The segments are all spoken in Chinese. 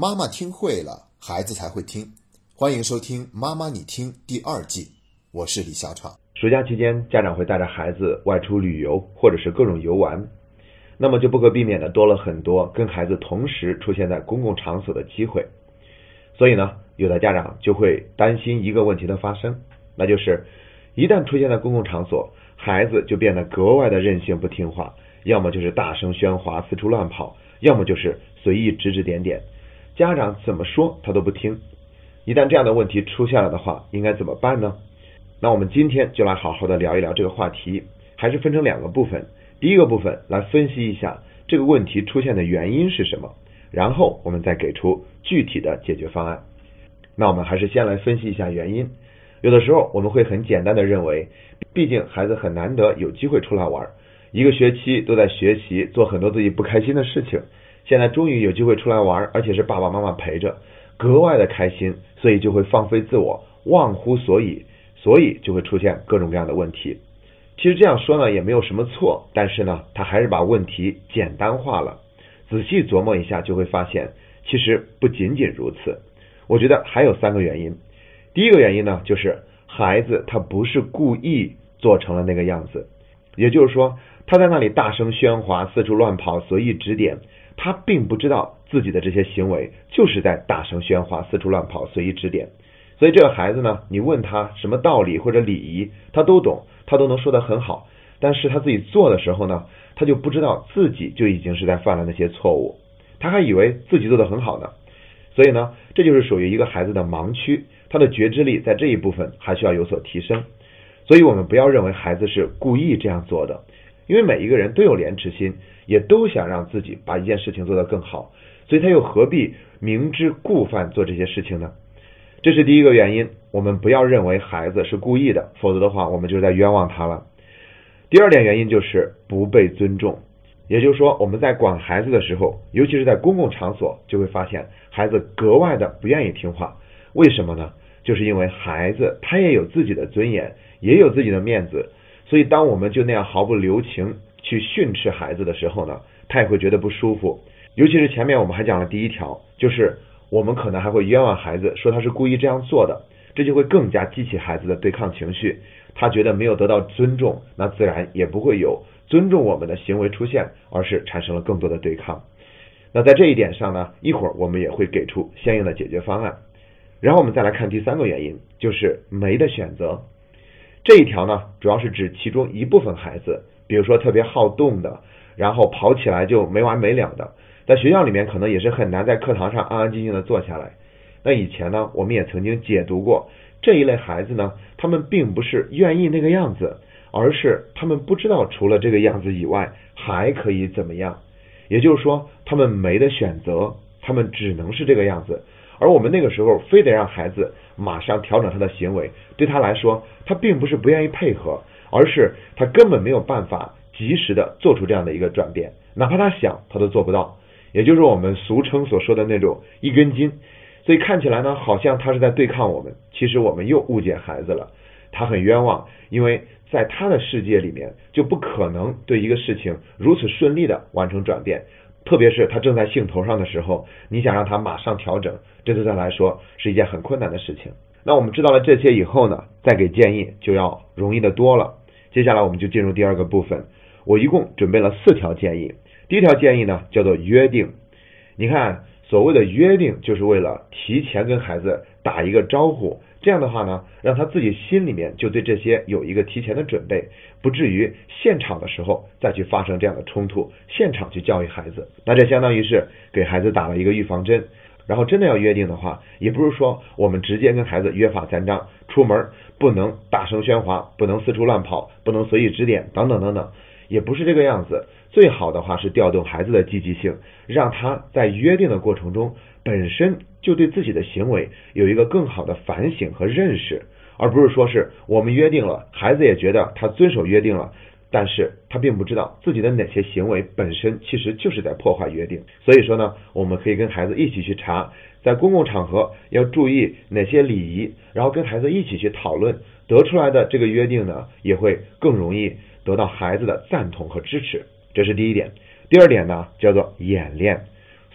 妈妈听会了，孩子才会听。欢迎收听《妈妈你听》第二季，我是李小闯。暑假期间，家长会带着孩子外出旅游，或者是各种游玩，那么就不可避免的多了很多跟孩子同时出现在公共场所的机会。所以呢，有的家长就会担心一个问题的发生，那就是一旦出现在公共场所，孩子就变得格外的任性不听话，要么就是大声喧哗四处乱跑，要么就是随意指指点点，家长怎么说他都不听。一旦这样的问题出现了的话，应该怎么办呢？那我们今天就来好好的聊一聊这个话题，还是分成两个部分。第一个部分来分析一下这个问题出现的原因是什么，然后我们再给出具体的解决方案。那我们还是先来分析一下原因。有的时候我们会很简单的认为，毕竟孩子很难得有机会出来玩，一个学期都在学习，做很多自己不开心的事情，现在终于有机会出来玩，而且是爸爸妈妈陪着，格外的开心，所以就会放飞自我，忘乎所以，所以就会出现各种各样的问题。其实这样说呢也没有什么错，但是呢他还是把问题简单化了。仔细琢磨一下就会发现，其实不仅仅如此。我觉得还有三个原因。第一个原因呢，就是孩子他不是故意做成了那个样子，也就是说他在那里大声喧哗四处乱跑随意指点，他并不知道自己的这些行为就是在大声喧哗四处乱跑随意指点。所以这个孩子呢，你问他什么道理或者礼仪他都懂，他都能说得很好，但是他自己做的时候呢，他就不知道自己就已经是在犯了那些错误，他还以为自己做得很好呢。所以呢这就是属于一个孩子的盲区，他的觉知力在这一部分还需要有所提升。所以我们不要认为孩子是故意这样做的，因为每一个人都有廉耻心，也都想让自己把一件事情做得更好，所以他又何必明知故犯做这些事情呢？这是第一个原因，我们不要认为孩子是故意的，否则的话我们就是在冤枉他了。第二点原因就是不被尊重，也就是说我们在管孩子的时候，尤其是在公共场所，就会发现孩子格外的不愿意听话。为什么呢？就是因为孩子他也有自己的尊严，也有自己的面子，所以当我们就那样毫不留情去训斥孩子的时候呢，他也会觉得不舒服。尤其是前面我们还讲了第一条，就是我们可能还会冤枉孩子，说他是故意这样做的，这就会更加激起孩子的对抗情绪。他觉得没有得到尊重，那自然也不会有尊重我们的行为出现，而是产生了更多的对抗。那在这一点上呢，一会儿我们也会给出相应的解决方案。然后我们再来看第三个原因，就是没得选择。这一条呢，主要是指其中一部分孩子，比如说特别好动的，然后跑起来就没完没了的，在学校里面可能也是很难在课堂上安安静静的坐下来。那以前呢，我们也曾经解读过，这一类孩子呢，他们并不是愿意那个样子，而是他们不知道除了这个样子以外还可以怎么样，也就是说他们没得选择，他们只能是这个样子。而我们那个时候非得让孩子马上调整他的行为，对他来说他并不是不愿意配合，而是他根本没有办法及时的做出这样的一个转变，哪怕他想他都做不到，也就是我们俗称所说的那种一根筋。所以看起来呢好像他是在对抗我们，其实我们又误解孩子了，他很冤枉，因为在他的世界里面就不可能对一个事情如此顺利的完成转变，特别是他正在兴头上的时候，你想让他马上调整，这对他来说是一件很困难的事情。那我们知道了这些以后呢，再给建议就要容易的多了。接下来我们就进入第二个部分，我一共准备了4条建议。第一条建议呢叫做约定。你看，所谓的约定就是为了提前跟孩子打一个招呼，这样的话呢，让他自己心里面就对这些有一个提前的准备，不至于现场的时候再去发生这样的冲突，现场去教育孩子，那这相当于是给孩子打了一个预防针。然后真的要约定的话，也不是说我们直接跟孩子约法三章，出门不能大声喧哗，不能四处乱跑，不能随意指点等等等等，也不是这个样子。最好的话是调动孩子的积极性，让他在约定的过程中本身就对自己的行为有一个更好的反省和认识，而不是说是我们约定了，孩子也觉得他遵守约定了，但是他并不知道自己的哪些行为本身其实就是在破坏约定。所以说呢，我们可以跟孩子一起去查，在公共场合要注意哪些礼仪，然后跟孩子一起去讨论，得出来的这个约定呢，也会更容易得到孩子的赞同和支持。这是第一点。第二点呢，叫做演练。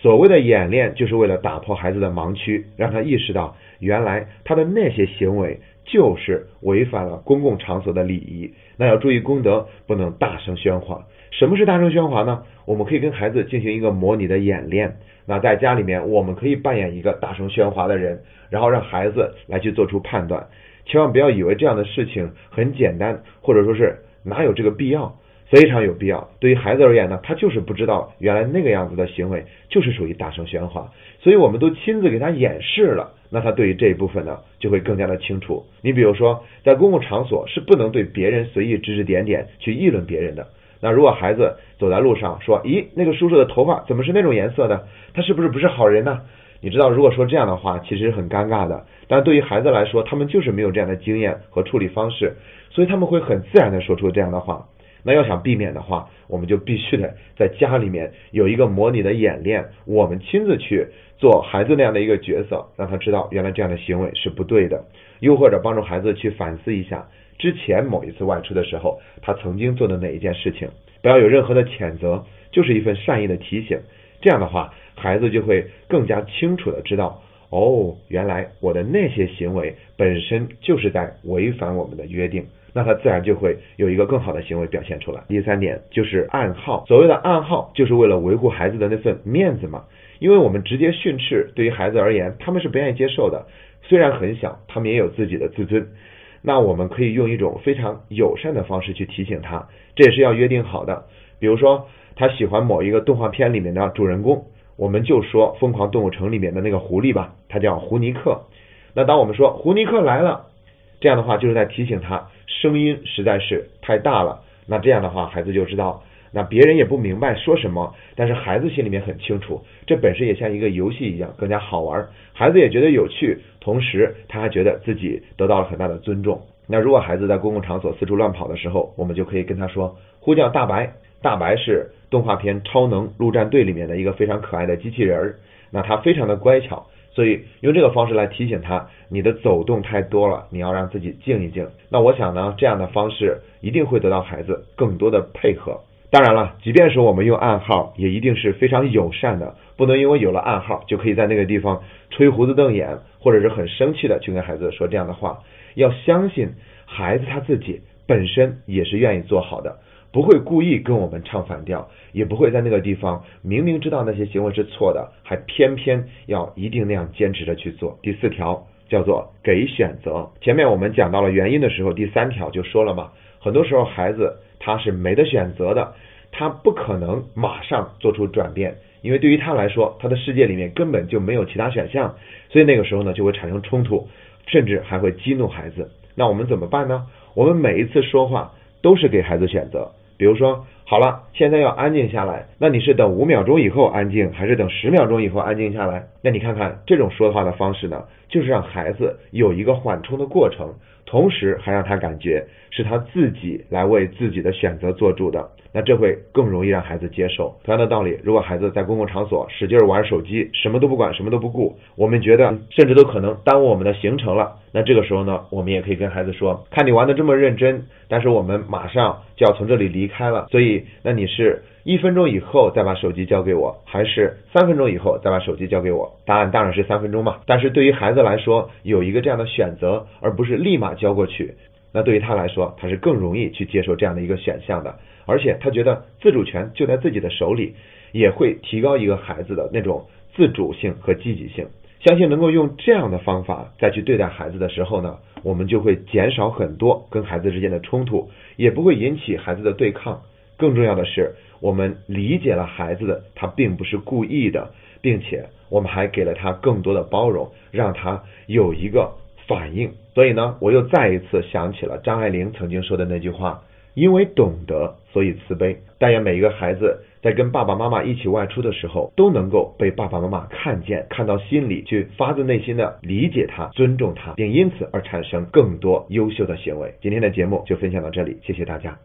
所谓的演练就是为了打破孩子的盲区，让他意识到原来他的那些行为就是违反了公共场所的礼仪。那要注意公德，不能大声喧哗。什么是大声喧哗呢？我们可以跟孩子进行一个模拟的演练。那在家里面，我们可以扮演一个大声喧哗的人，然后让孩子来去做出判断。千万不要以为这样的事情很简单，或者说是哪有这个必要，非常有必要。对于孩子而言呢，他就是不知道原来那个样子的行为就是属于大声喧哗，所以我们都亲自给他演示了，那他对于这一部分呢就会更加的清楚。你比如说，在公共场所是不能对别人随意指指点点去议论别人的。那如果孩子走在路上说，咦，那个叔叔的头发怎么是那种颜色的，他是不是好人呢？你知道，如果说这样的话其实很尴尬的，但对于孩子来说，他们就是没有这样的经验和处理方式，所以他们会很自然的说出这样的话。那要想避免的话，我们就必须得在家里面有一个模拟的演练，我们亲自去做孩子那样的一个角色，让他知道原来这样的行为是不对的。又或者帮助孩子去反思一下之前某一次外出的时候他曾经做的哪一件事情。不要有任何的谴责，就是一份善意的提醒。这样的话，孩子就会更加清楚的知道，哦，原来我的那些行为本身就是在违反我们的约定，那他自然就会有一个更好的行为表现出来。第三点就是暗号。所谓的暗号就是为了维护孩子的那份面子嘛，因为我们直接训斥对于孩子而言他们是不愿意接受的，虽然很小，他们也有自己的自尊。那我们可以用一种非常友善的方式去提醒他，这也是要约定好的。比如说他喜欢某一个动画片里面的主人公，我们就说疯狂动物城里面的那个狐狸吧，他叫胡尼克。那当我们说胡尼克来了，这样的话就是在提醒他声音实在是太大了。那这样的话孩子就知道，那别人也不明白说什么，但是孩子心里面很清楚，这本身也像一个游戏一样更加好玩，孩子也觉得有趣，同时他还觉得自己得到了很大的尊重。那如果孩子在公共场所四处乱跑的时候，我们就可以跟他说呼叫大白。大白是动画片《超能陆战队》里面的一个非常可爱的机器人，那他非常的乖巧，所以用这个方式来提醒他，你的走动太多了，你要让自己静一静。那我想呢，这样的方式一定会得到孩子更多的配合。当然了，即便是我们用暗号，也一定是非常友善的，不能因为有了暗号就可以在那个地方吹胡子瞪眼，或者是很生气的去跟孩子说这样的话。要相信孩子他自己本身也是愿意做好的，不会故意跟我们唱反调，也不会在那个地方明明知道那些行为是错的，还偏偏要一定那样坚持着去做。第四条叫做给选择。前面我们讲到了原因的时候，第三条就说了嘛，很多时候孩子他是没得选择的，他不可能马上做出转变，因为对于他来说，他的世界里面根本就没有其他选项，所以那个时候呢就会产生冲突，甚至还会激怒孩子。那我们怎么办呢？我们每一次说话都是给孩子选择。比如说，好了，现在要安静下来，那你是等5秒钟以后安静，还是等10秒钟以后安静下来？那你看看这种说话的方式呢，就是让孩子有一个缓冲的过程，同时还让他感觉是他自己来为自己的选择做主的，那这会更容易让孩子接受。同样的道理，如果孩子在公共场所使劲玩手机，什么都不管，什么都不顾，我们觉得甚至都可能耽误我们的行程了。那这个时候呢，我们也可以跟孩子说，看你玩得这么认真，但是我们马上就要从这里离开了，所以那你是1分钟以后再把手机交给我，还是3分钟以后再把手机交给我？答案当然是3分钟嘛。但是对于孩子来说，有一个这样的选择，而不是立马交过去，那对于他来说，他是更容易去接受这样的一个选项的，而且他觉得自主权就在自己的手里，也会提高一个孩子的那种自主性和积极性。相信能够用这样的方法再去对待孩子的时候呢，我们就会减少很多跟孩子之间的冲突，也不会引起孩子的对抗。更重要的是，我们理解了孩子的他并不是故意的，并且我们还给了他更多的包容，让他有一个反应。所以呢，我又再一次想起了张爱玲曾经说的那句话，因为懂得所以慈悲。但愿每一个孩子在跟爸爸妈妈一起外出的时候，都能够被爸爸妈妈看见，看到心里去，发自内心的理解他，尊重他，并因此而产生更多优秀的行为。今天的节目就分享到这里，谢谢大家。